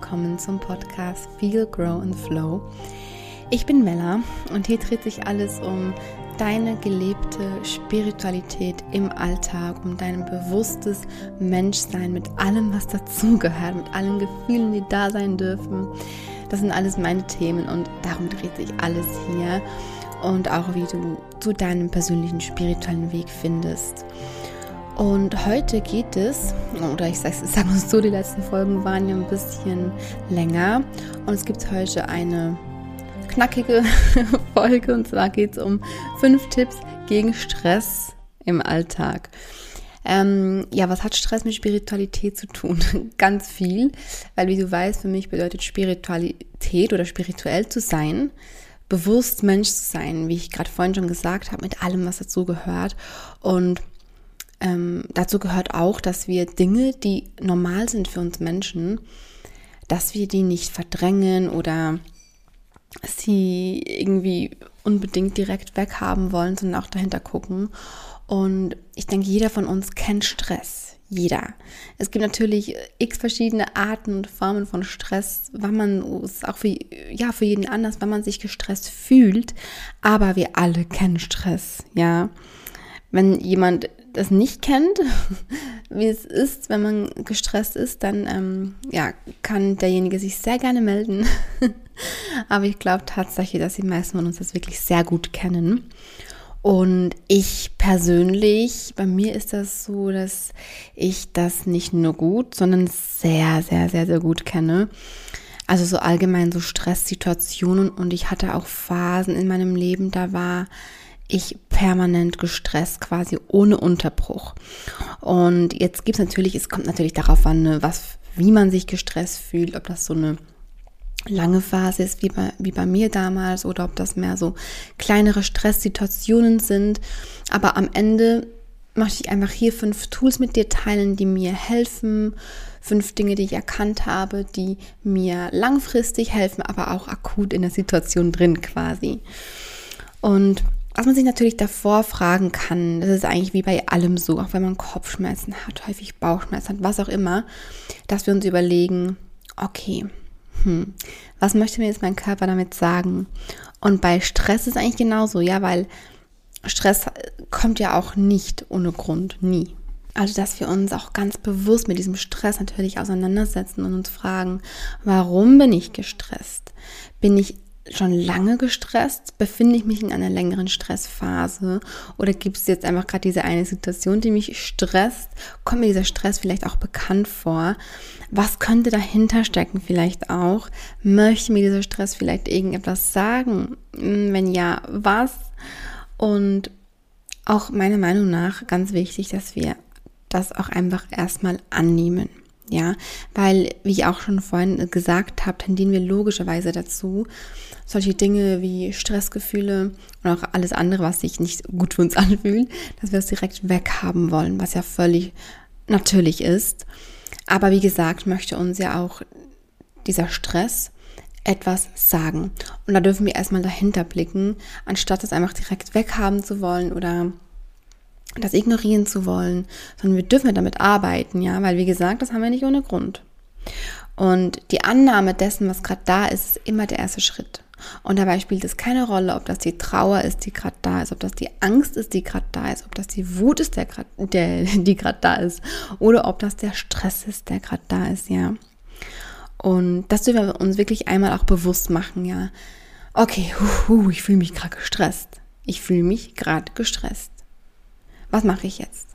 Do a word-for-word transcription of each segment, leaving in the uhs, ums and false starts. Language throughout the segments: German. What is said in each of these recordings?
willkommen zum Podcast Feel, Grow and Flow. Ich bin Mella und hier dreht sich alles um deine gelebte Spiritualität im Alltag, um dein bewusstes Menschsein mit allem, was dazugehört, mit allen Gefühlen, die da sein dürfen. Das sind alles meine Themen und darum dreht sich alles hier und auch wie du zu deinem persönlichen spirituellen Weg findest. Und heute geht es, oder ich sage es so, die letzten Folgen waren ja ein bisschen länger. Und es gibt heute eine knackige Folge. Und zwar geht es um fünf Tipps gegen Stress im Alltag. Ähm, ja, was hat Stress mit Spiritualität zu tun? Ganz viel. Weil, wie du weißt, für mich bedeutet Spiritualität oder spirituell zu sein, bewusst Mensch zu sein, wie ich gerade vorhin schon gesagt habe, mit allem, was dazu gehört. Und Ähm, dazu gehört auch, dass wir Dinge, die normal sind für uns Menschen, dass wir die nicht verdrängen oder sie irgendwie unbedingt direkt weghaben wollen, sondern auch dahinter gucken. Und ich denke, jeder von uns kennt Stress. Jeder. Es gibt natürlich x verschiedene Arten und Formen von Stress, weil man es auch für, ja, für jeden anders, weil man sich gestresst fühlt. Aber wir alle kennen Stress, ja. Wenn jemand das nicht kennt, wie es ist, wenn man gestresst ist, dann ähm, ja, kann derjenige sich sehr gerne melden. Aber ich glaube tatsächlich, dass die meisten von uns das wirklich sehr gut kennen. Und ich persönlich, bei mir ist das so, dass ich das nicht nur gut, sondern sehr, sehr, sehr, sehr gut kenne. Also so allgemein so Stresssituationen, und ich hatte auch Phasen in meinem Leben, da war ich permanent gestresst, quasi ohne Unterbruch. Und jetzt gibt es natürlich, es kommt natürlich darauf an, was, wie man sich gestresst fühlt, ob das so eine lange Phase ist, wie bei, wie bei mir damals, oder ob das mehr so kleinere Stresssituationen sind. Aber am Ende möchte ich einfach hier fünf Tools mit dir teilen, die mir helfen, fünf Dinge, die ich erkannt habe, die mir langfristig helfen, aber auch akut in der Situation drin quasi. Und was man sich natürlich davor fragen kann, das ist eigentlich wie bei allem so, auch wenn man Kopfschmerzen hat, häufig Bauchschmerzen hat, was auch immer, dass wir uns überlegen, okay, hm, was möchte mir jetzt mein Körper damit sagen? Und bei Stress ist es eigentlich genauso, ja, weil Stress kommt ja auch nicht ohne Grund, nie. Also, dass wir uns auch ganz bewusst mit diesem Stress natürlich auseinandersetzen und uns fragen, warum bin ich gestresst? Bin ich schon lange gestresst? Befinde ich mich in einer längeren Stressphase? Oder gibt es jetzt einfach gerade diese eine Situation, die mich stresst? Kommt mir dieser Stress vielleicht auch bekannt vor? Was könnte dahinter stecken vielleicht auch? Möchte mir dieser Stress vielleicht irgendetwas sagen? Wenn ja, was? Und auch meiner Meinung nach ganz wichtig, dass wir das auch einfach erstmal annehmen. Ja, weil, wie ich auch schon vorhin gesagt habe, tendieren wir logischerweise dazu, solche Dinge wie Stressgefühle und auch alles andere, was sich nicht gut für uns anfühlt, dass wir es direkt weghaben wollen, was ja völlig natürlich ist. Aber wie gesagt, möchte uns ja auch dieser Stress etwas sagen. Und da dürfen wir erstmal dahinter blicken, anstatt das einfach direkt weghaben zu wollen oder das ignorieren zu wollen, sondern wir dürfen damit arbeiten, ja, weil wie gesagt, das haben wir nicht ohne Grund. Und die Annahme dessen, was gerade da ist, ist immer der erste Schritt. Und dabei spielt es keine Rolle, ob das die Trauer ist, die gerade da ist, ob das die Angst ist, die gerade da ist, ob das die Wut ist, der grad, der, die gerade da ist, oder ob das der Stress ist, der gerade da ist, ja. Und das dürfen wir uns wirklich einmal auch bewusst machen, ja. Okay, hu, hu, ich fühle mich gerade gestresst. Ich fühle mich gerade gestresst. Was mache ich jetzt?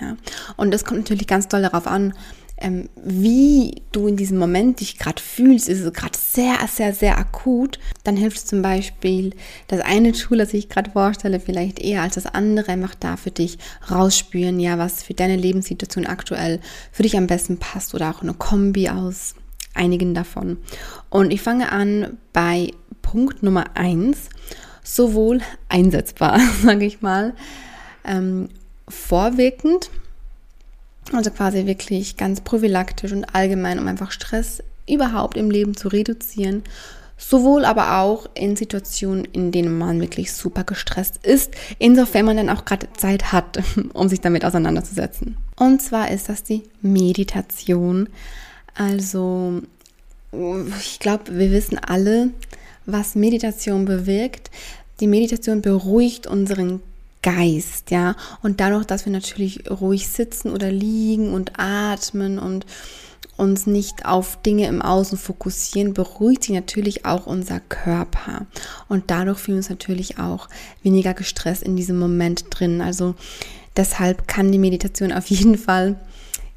Ja. Und das kommt natürlich ganz doll darauf an, ähm, wie du in diesem Moment dich gerade fühlst. Ist es gerade sehr, sehr, sehr akut? Dann hilft es zum Beispiel das eine Tool, das ich gerade vorstelle, vielleicht eher als das andere. Mach da für dich rausspüren, ja, was für deine Lebenssituation aktuell für dich am besten passt, oder auch eine Kombi aus einigen davon. Und ich fange an bei Punkt Nummer eins, sowohl einsetzbar, sage ich mal, ähm, vorwirkend, also quasi wirklich ganz prophylaktisch und allgemein, um einfach Stress überhaupt im Leben zu reduzieren, sowohl aber auch in Situationen, in denen man wirklich super gestresst ist, insofern man dann auch gerade Zeit hat, um sich damit auseinanderzusetzen. Und zwar ist das die Meditation, also ich glaube, wir wissen alle, was Meditation bewirkt. Die Meditation beruhigt unseren Geist, ja. Und dadurch, dass wir natürlich ruhig sitzen oder liegen und atmen und uns nicht auf Dinge im Außen fokussieren, beruhigt sich natürlich auch unser Körper. Und dadurch fühlen wir uns natürlich auch weniger gestresst in diesem Moment drin. Also deshalb kann die Meditation auf jeden Fall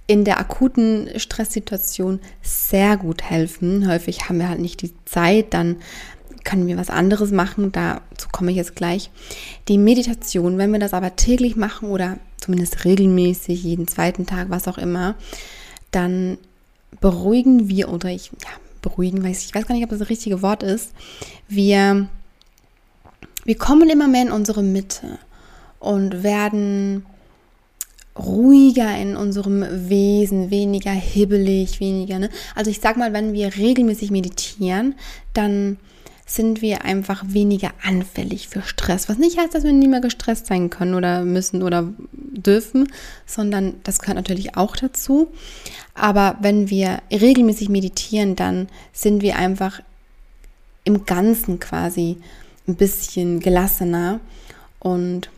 in der akuten Stresssituation sehr gut helfen. Häufig haben wir halt nicht die Zeit, dann können wir was anderes machen, dazu komme ich jetzt gleich. Die Meditation, wenn wir das aber täglich machen oder zumindest regelmäßig, jeden zweiten Tag, was auch immer, dann beruhigen wir, oder ich, ja, beruhigen, weiß ich, ich weiß gar nicht, ob das das richtige Wort ist, wir, wir kommen immer mehr in unsere Mitte und werden ruhiger in unserem Wesen, weniger hibbelig, weniger, ne? Also ich sag mal, wenn wir regelmäßig meditieren, dann sind wir einfach weniger anfällig für Stress. Was nicht heißt, dass wir nie mehr gestresst sein können oder müssen oder dürfen, sondern das gehört natürlich auch dazu. Aber wenn wir regelmäßig meditieren, dann sind wir einfach im Ganzen quasi ein bisschen gelassener und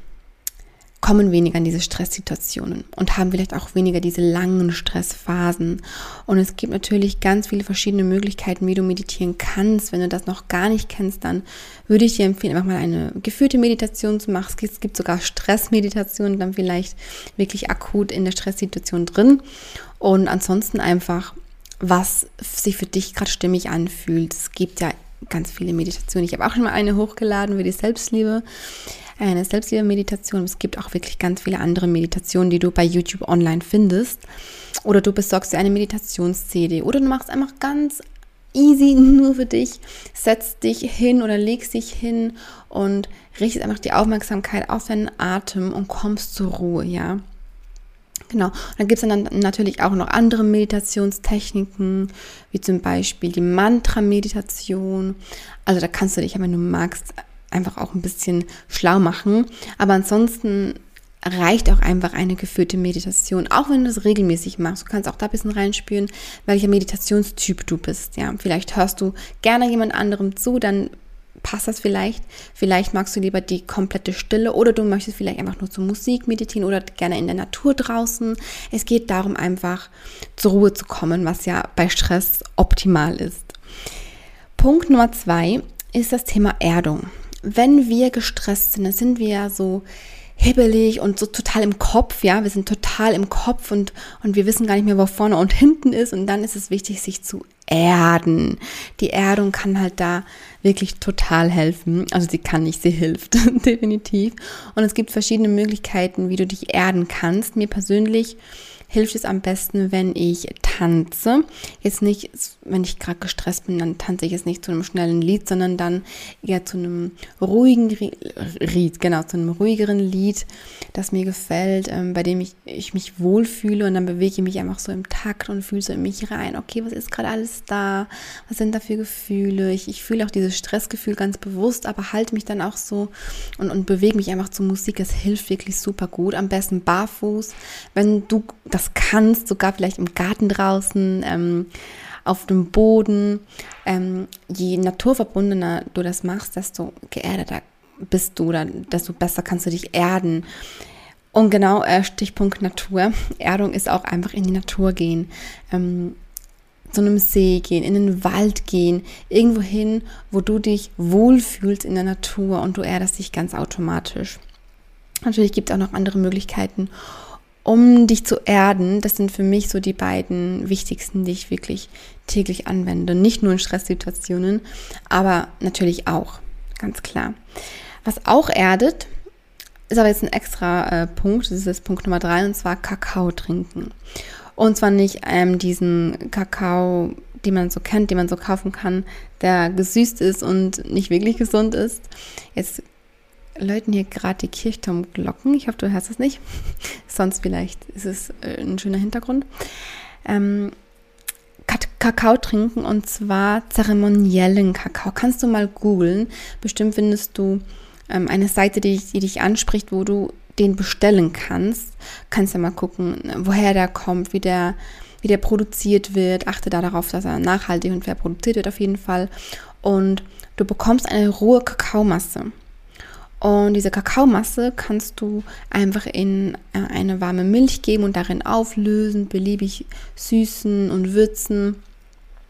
kommen weniger in diese Stresssituationen und haben vielleicht auch weniger diese langen Stressphasen. Und es gibt natürlich ganz viele verschiedene Möglichkeiten, wie du meditieren kannst. Wenn du das noch gar nicht kennst, dann würde ich dir empfehlen, einfach mal eine geführte Meditation zu machen. Es gibt sogar Stressmeditationen, dann vielleicht wirklich akut in der Stresssituation drin. Und ansonsten einfach, was sich für dich gerade stimmig anfühlt. Es gibt ja ganz viele Meditationen. Ich habe auch schon mal eine hochgeladen, für die Selbstliebe. Eine Selbstliebe-Meditation. Es gibt auch wirklich ganz viele andere Meditationen, die du bei YouTube online findest. Oder du besorgst dir eine Meditations-C D. Oder du machst einfach ganz easy, nur für dich. Setzt dich hin oder legst dich hin und richtest einfach die Aufmerksamkeit auf deinen Atem und kommst zur Ruhe, ja. Genau. Und dann gibt es dann natürlich auch noch andere Meditationstechniken, wie zum Beispiel die Mantra-Meditation. Also da kannst du dich, wenn du magst, einfach auch ein bisschen schlau machen. Aber ansonsten reicht auch einfach eine geführte Meditation, auch wenn du das regelmäßig machst. Du kannst auch da ein bisschen reinspüren, welcher Meditationstyp du bist. Ja, vielleicht hörst du gerne jemand anderem zu, dann passt das vielleicht. Vielleicht magst du lieber die komplette Stille oder du möchtest vielleicht einfach nur zur Musik meditieren oder gerne in der Natur draußen. Es geht darum, einfach zur Ruhe zu kommen, was ja bei Stress optimal ist. Punkt Nummer zwei ist das Thema Erdung. Wenn wir gestresst sind, dann sind wir ja so hibbelig und so total im Kopf, ja, wir sind total im Kopf und, und wir wissen gar nicht mehr, wo vorne und hinten ist, und dann ist es wichtig, sich zu erden. Die Erdung kann halt da wirklich total helfen, also sie kann nicht, sie hilft, definitiv. Und es gibt verschiedene Möglichkeiten, wie du dich erden kannst. Mir persönlich hilft es am besten, wenn ich tanze. Jetzt nicht, wenn ich gerade gestresst bin, dann tanze ich jetzt nicht zu einem schnellen Lied, sondern dann eher zu einem ruhigen Lied, genau, zu einem ruhigeren Lied, das mir gefällt, ähm, bei dem ich, ich mich wohlfühle, und dann bewege ich mich einfach so im Takt und fühle so in mich rein, okay, was ist gerade alles da, was sind da für Gefühle, ich, ich fühle auch dieses Stressgefühl ganz bewusst, aber halte mich dann auch so und, und bewege mich einfach zur Musik, das hilft wirklich super gut, am besten barfuß, wenn du das kannst, sogar vielleicht im Garten draußen, ähm, auf dem Boden. Ähm, je naturverbundener du das machst, desto geerdeter bist du oder desto besser kannst du dich erden. Und genau, äh, Stichpunkt Natur. Erdung ist auch einfach in die Natur gehen, ähm, zu einem See gehen, in den Wald gehen, irgendwo hin, wo du dich wohlfühlst in der Natur, und du erdest dich ganz automatisch. Natürlich gibt es auch noch andere Möglichkeiten, um dich zu erden. Das sind für mich so die beiden wichtigsten, die ich wirklich täglich anwende. Nicht nur in Stresssituationen, aber natürlich auch, ganz klar. Was auch erdet, ist aber jetzt ein extra äh, Punkt, das ist jetzt Punkt Nummer drei, und zwar Kakao trinken. Und zwar nicht ähm, diesen Kakao, den man so kennt, den man so kaufen kann, der gesüßt ist und nicht wirklich gesund ist. Jetzt läuten hier gerade die Kirchturmglocken. Ich hoffe, du hörst es nicht. Sonst vielleicht ist es ein schöner Hintergrund. Ähm, Kakao trinken, und zwar zeremoniellen Kakao. Kannst du mal googeln. Bestimmt findest du ähm, eine Seite, die, die dich anspricht, wo du den bestellen kannst. Kannst ja mal gucken, woher der kommt, wie der, wie der produziert wird. Achte da darauf, dass er nachhaltig und fair produziert wird auf jeden Fall. Und du bekommst eine rohe Kakaomasse. Und diese Kakaomasse kannst du einfach in eine warme Milch geben und darin auflösen, beliebig süßen und würzen.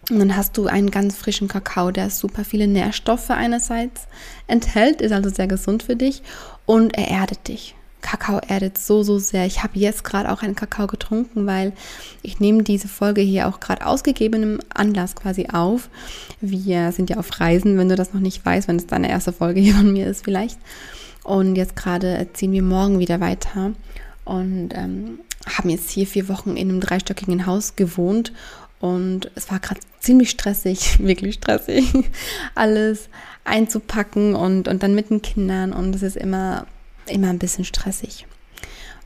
Und dann hast du einen ganz frischen Kakao, der super viele Nährstoffe einerseits enthält, ist also sehr gesund für dich und er erdet dich. Kakao erdet so, so sehr. Ich habe jetzt gerade auch einen Kakao getrunken, weil ich nehme diese Folge hier auch gerade aus gegebenem Anlass quasi auf. Wir sind ja auf Reisen, wenn du das noch nicht weißt, wenn es deine erste Folge hier von mir ist vielleicht. Und jetzt gerade ziehen wir morgen wieder weiter und ähm, haben jetzt hier vier Wochen in einem dreistöckigen Haus gewohnt. Und es war gerade ziemlich stressig, wirklich stressig, alles einzupacken und, und dann mit den Kindern. Und es ist immer... immer ein bisschen stressig.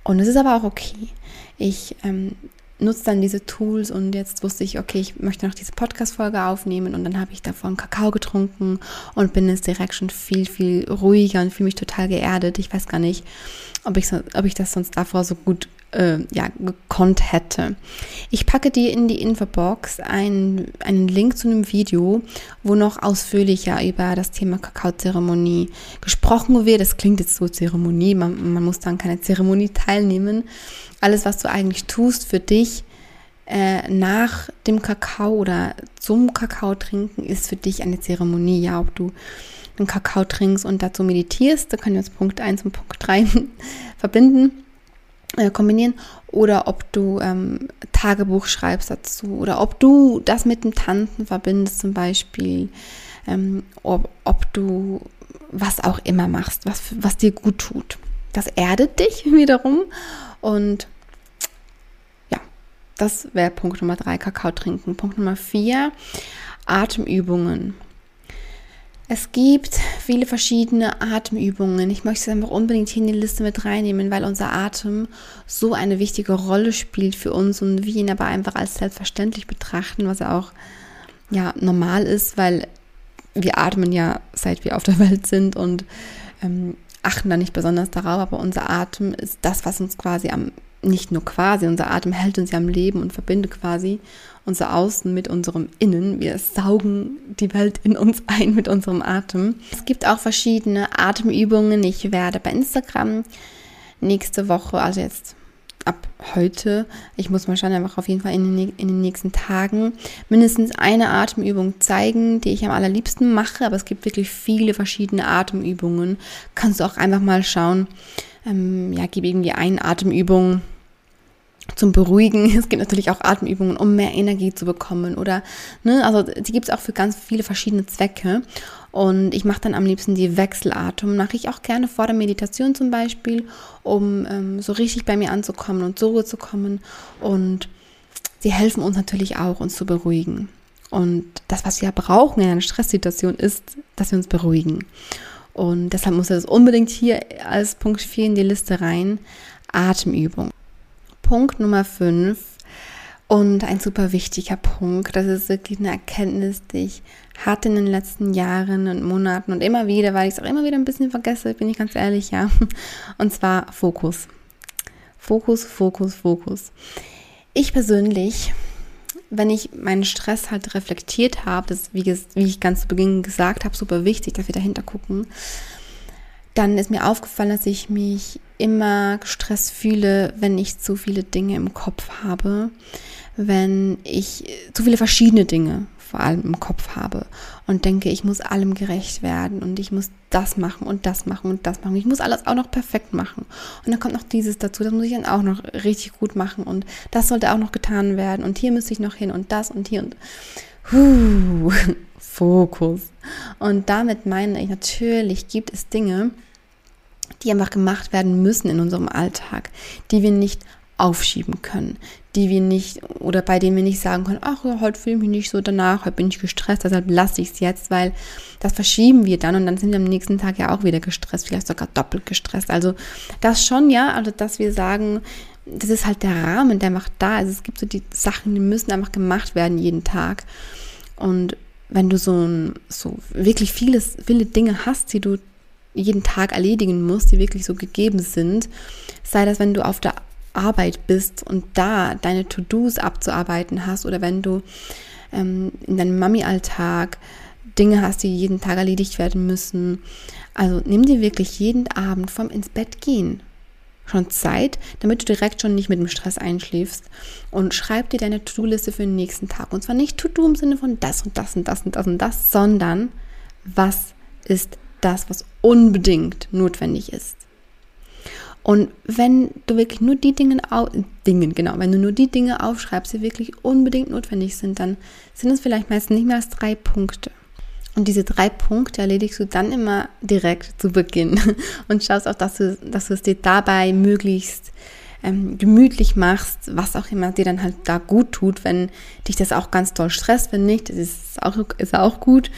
Und es ist aber auch okay. Ich ähm, nutze dann diese Tools und jetzt wusste ich, okay, ich möchte noch diese Podcast-Folge aufnehmen und dann habe ich davon Kakao getrunken und bin jetzt direkt schon viel, viel ruhiger und fühle mich total geerdet. Ich weiß gar nicht, ob ich, so, ob ich das sonst davor so gut äh, ja, gekonnt hätte. Ich packe dir in die Infobox einen, einen Link zu einem Video, wo noch ausführlicher über das Thema Kakaozeremonie gesprochen wird. Das klingt jetzt so Zeremonie, man, man muss dann keine Zeremonie teilnehmen. Alles, was du eigentlich tust für dich äh, nach dem Kakao oder zum Kakao trinken, ist für dich eine Zeremonie. Ja, ob du einen Kakao trinkst und dazu meditierst, da können wir uns Punkt eins und Punkt drei verbinden, äh, kombinieren. Oder ob du ähm, Tagebuch schreibst dazu oder ob du das mit dem Tanzen verbindest zum Beispiel, ähm, ob, ob du was auch immer machst, was, was dir gut tut. Das erdet dich wiederum und ja, das wäre Punkt Nummer drei, Kakao trinken. Punkt Nummer vier, Atemübungen. Es gibt viele verschiedene Atemübungen. Ich möchte es einfach unbedingt hier in die Liste mit reinnehmen, weil unser Atem so eine wichtige Rolle spielt für uns und wir ihn aber einfach als selbstverständlich betrachten, was ja auch ja, normal ist, weil wir atmen ja, seit wir auf der Welt sind und ähm, achten da nicht besonders darauf, aber unser Atem ist das, was uns quasi am, nicht nur quasi, unser Atem hält uns ja am Leben und verbindet quasi unser Außen mit unserem Innen. Wir saugen die Welt in uns ein mit unserem Atem. Es gibt auch verschiedene Atemübungen. Ich werde bei Instagram nächste Woche, also jetzt ab heute, ich muss mal schauen, einfach auf jeden Fall in den, in den nächsten Tagen mindestens eine Atemübung zeigen, die ich am allerliebsten mache, aber es gibt wirklich viele verschiedene Atemübungen. Kannst du auch einfach mal schauen, ähm, ja, gib irgendwie eine Atemübung zum Beruhigen. Es gibt natürlich auch Atemübungen, um mehr Energie zu bekommen oder, ne, also die gibt es auch für ganz viele verschiedene Zwecke und ich mache dann am liebsten die Wechselatmung, mache ich auch gerne vor der Meditation zum Beispiel, um ähm, so richtig bei mir anzukommen und zur Ruhe zu kommen und sie helfen uns natürlich auch, uns zu beruhigen und das, was wir brauchen in einer Stresssituation ist, dass wir uns beruhigen und deshalb muss das unbedingt hier als Punkt vier in die Liste rein, Atemübung. Punkt Nummer fünf und ein super wichtiger Punkt, das ist wirklich eine Erkenntnis, die ich hatte in den letzten Jahren und Monaten und immer wieder, weil ich es auch immer wieder ein bisschen vergesse, bin ich ganz ehrlich, ja, und zwar Fokus. Fokus, Fokus, Fokus. Ich persönlich, wenn ich meinen Stress halt reflektiert habe, das ist, wie, wie ich ganz zu Beginn gesagt habe, super wichtig, dass wir dahinter gucken, dann ist mir aufgefallen, dass ich mich immer gestresst fühle, wenn ich zu viele Dinge im Kopf habe, wenn ich zu viele verschiedene Dinge vor allem im Kopf habe und denke, ich muss allem gerecht werden und ich muss das machen und das machen und das machen. Ich muss alles auch noch perfekt machen. Und dann kommt noch dieses dazu, das muss ich dann auch noch richtig gut machen und das sollte auch noch getan werden und hier müsste ich noch hin und das und hier und... Huh, Fokus. Und damit meine ich, natürlich gibt es Dinge, die einfach gemacht werden müssen in unserem Alltag, die wir nicht aufschieben können, die wir nicht oder bei denen wir nicht sagen können, ach, heute fühle ich mich nicht so danach, heute bin ich gestresst, deshalb lasse ich es jetzt, weil das verschieben wir dann und dann sind wir am nächsten Tag ja auch wieder gestresst, vielleicht sogar doppelt gestresst. Also das schon, ja, also dass wir sagen, das ist halt der Rahmen, der einfach da ist. Es gibt so die Sachen, die müssen einfach gemacht werden jeden Tag und wenn du so, so wirklich vieles, viele Dinge hast, die du jeden Tag erledigen musst, die wirklich so gegeben sind, sei das, wenn du auf der Arbeit bist und da deine To-Dos abzuarbeiten hast oder wenn du ähm, in deinem Mami-Alltag Dinge hast, die jeden Tag erledigt werden müssen. Also nimm dir wirklich jeden Abend vom ins Bett gehen schon Zeit, damit du direkt schon nicht mit dem Stress einschläfst, und schreib dir deine To-Do-Liste für den nächsten Tag. Und zwar nicht To-Do im Sinne von das und das und das und das und das, sondern was ist das, was unbedingt notwendig ist. Und wenn du wirklich nur die Dinge, au- Dingen, genau, wenn du nur die Dinge aufschreibst, die wirklich unbedingt notwendig sind, dann sind es vielleicht meistens nicht mehr als drei Punkte. Und diese drei Punkte erledigst du dann immer direkt zu Beginn und schaust auch, dass du, dass du es dir dabei möglichst ähm, gemütlich machst, was auch immer dir dann halt da gut tut, wenn dich das auch ganz toll stresst, wenn nicht, das ist auch, ist auch gut,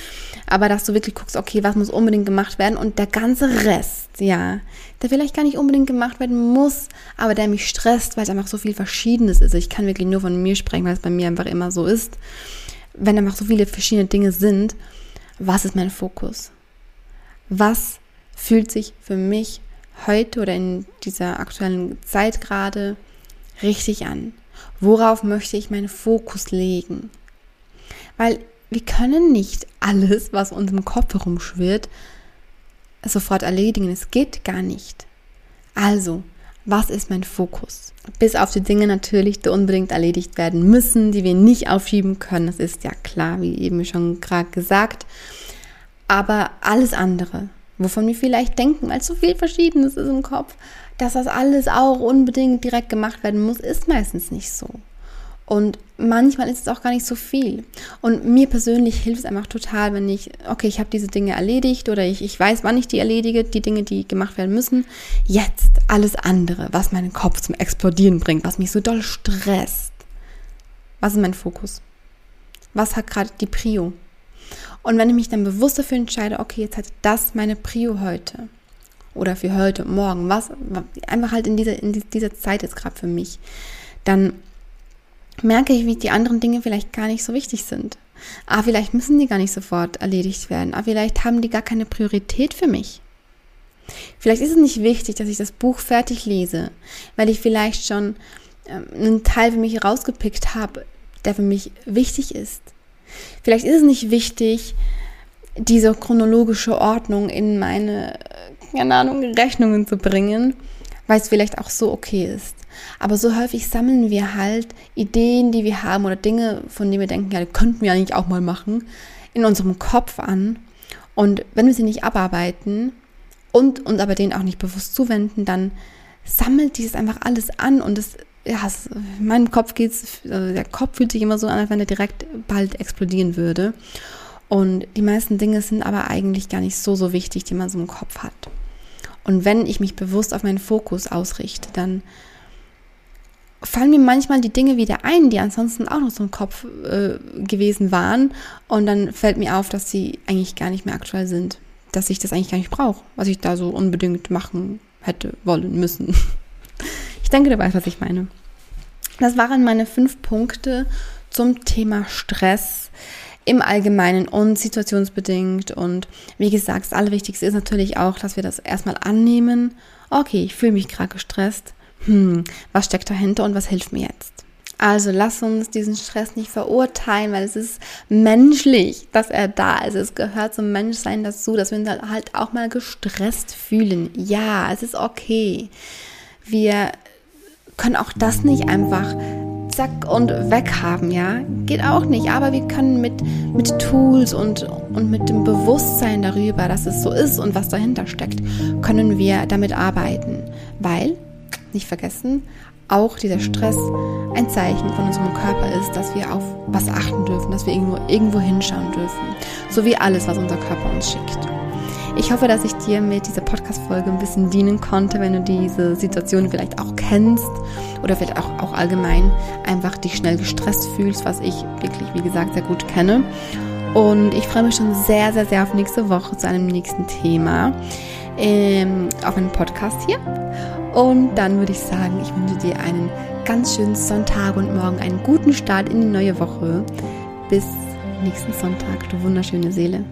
aber dass du wirklich guckst, okay, was muss unbedingt gemacht werden und der ganze Rest, ja, der vielleicht gar nicht unbedingt gemacht werden muss, aber der mich stresst, weil es einfach so viel Verschiedenes ist. Ich kann wirklich nur von mir sprechen, weil es bei mir einfach immer so ist, wenn einfach so viele verschiedene Dinge sind. Was ist mein Fokus? Was fühlt sich für mich heute oder in dieser aktuellen Zeit gerade richtig an? Worauf möchte ich meinen Fokus legen? Weil wir können nicht alles, was uns im Kopf herumschwirrt, sofort erledigen. Es geht gar nicht. Also, was ist mein Fokus? Bis auf die Dinge natürlich, die unbedingt erledigt werden müssen, die wir nicht aufschieben können. Das ist ja klar, wie eben schon gerade gesagt. Aber alles andere, wovon wir vielleicht denken, weil so viel Verschiedenes ist im Kopf, dass das alles auch unbedingt direkt gemacht werden muss, ist meistens nicht so. Und manchmal ist es auch gar nicht so viel. Und mir persönlich hilft es einfach total, wenn ich, okay, ich habe diese Dinge erledigt oder ich, ich weiß, wann ich die erledige, die Dinge, die gemacht werden müssen. Jetzt alles andere, was meinen Kopf zum Explodieren bringt, was mich so doll stresst. Was ist mein Fokus? Was hat gerade die Prio? Und wenn ich mich dann bewusst dafür entscheide, okay, jetzt hat das meine Prio heute. Oder für heute, morgen, was, einfach halt in dieser, in dieser Zeit jetzt gerade für mich. Dann merke ich, wie die anderen Dinge vielleicht gar nicht so wichtig sind. Ah, vielleicht müssen die gar nicht sofort erledigt werden. Ah, vielleicht haben die gar keine Priorität für mich. Vielleicht ist es nicht wichtig, dass ich das Buch fertig lese, weil ich vielleicht schon ähm, einen Teil für mich rausgepickt habe, der für mich wichtig ist. Vielleicht ist es nicht wichtig, diese chronologische Ordnung in meine, keine Ahnung, Rechnungen zu bringen, weil es vielleicht auch so okay ist. Aber so häufig sammeln wir halt Ideen, die wir haben oder Dinge, von denen wir denken, ja, die könnten wir eigentlich auch mal machen, in unserem Kopf an. Und wenn wir sie nicht abarbeiten und uns aber denen auch nicht bewusst zuwenden, dann sammelt dieses einfach alles an und es, ja, es, in meinem Kopf geht's, also der Kopf fühlt sich immer so an, als wenn er direkt bald explodieren würde. Und die meisten Dinge sind aber eigentlich gar nicht so, so wichtig, die man so im Kopf hat. Und wenn ich mich bewusst auf meinen Fokus ausrichte, dann fallen mir manchmal die Dinge wieder ein, die ansonsten auch noch so im Kopf äh, gewesen waren. Und dann fällt mir auf, dass sie eigentlich gar nicht mehr aktuell sind. Dass ich das eigentlich gar nicht brauche, was ich da so unbedingt machen hätte, wollen, müssen. Ich denke, du weißt, was ich meine. Das waren meine fünf Punkte zum Thema Stress im Allgemeinen und situationsbedingt. Und wie gesagt, das Allerwichtigste ist natürlich auch, dass wir das erstmal annehmen. Okay, ich fühle mich gerade gestresst. Hm, was steckt dahinter und was hilft mir jetzt? Also lass uns diesen Stress nicht verurteilen, weil es ist menschlich, dass er da ist. Es gehört zum Menschsein dazu, dass wir uns halt auch mal gestresst fühlen. Ja, es ist okay. Wir können auch das nicht einfach zack und weg haben, ja? Geht auch nicht, aber wir können mit, mit Tools und, und mit dem Bewusstsein darüber, dass es so ist und was dahinter steckt, können wir damit arbeiten, weil nicht vergessen, auch dieser Stress ein Zeichen von unserem Körper ist, dass wir auf was achten dürfen, dass wir irgendwo, irgendwo hinschauen dürfen. So wie alles, was unser Körper uns schickt. Ich hoffe, dass ich dir mit dieser Podcast-Folge ein bisschen dienen konnte, wenn du diese Situation vielleicht auch kennst oder vielleicht auch, auch allgemein einfach dich schnell gestresst fühlst, was ich wirklich, wie gesagt, sehr gut kenne. Und ich freue mich schon sehr, sehr, sehr auf nächste Woche zu einem nächsten Thema ähm, auf meinem Podcast hier. Und dann würde ich sagen, ich wünsche dir einen ganz schönen Sonntag und morgen einen guten Start in die neue Woche. Bis nächsten Sonntag, du wunderschöne Seele.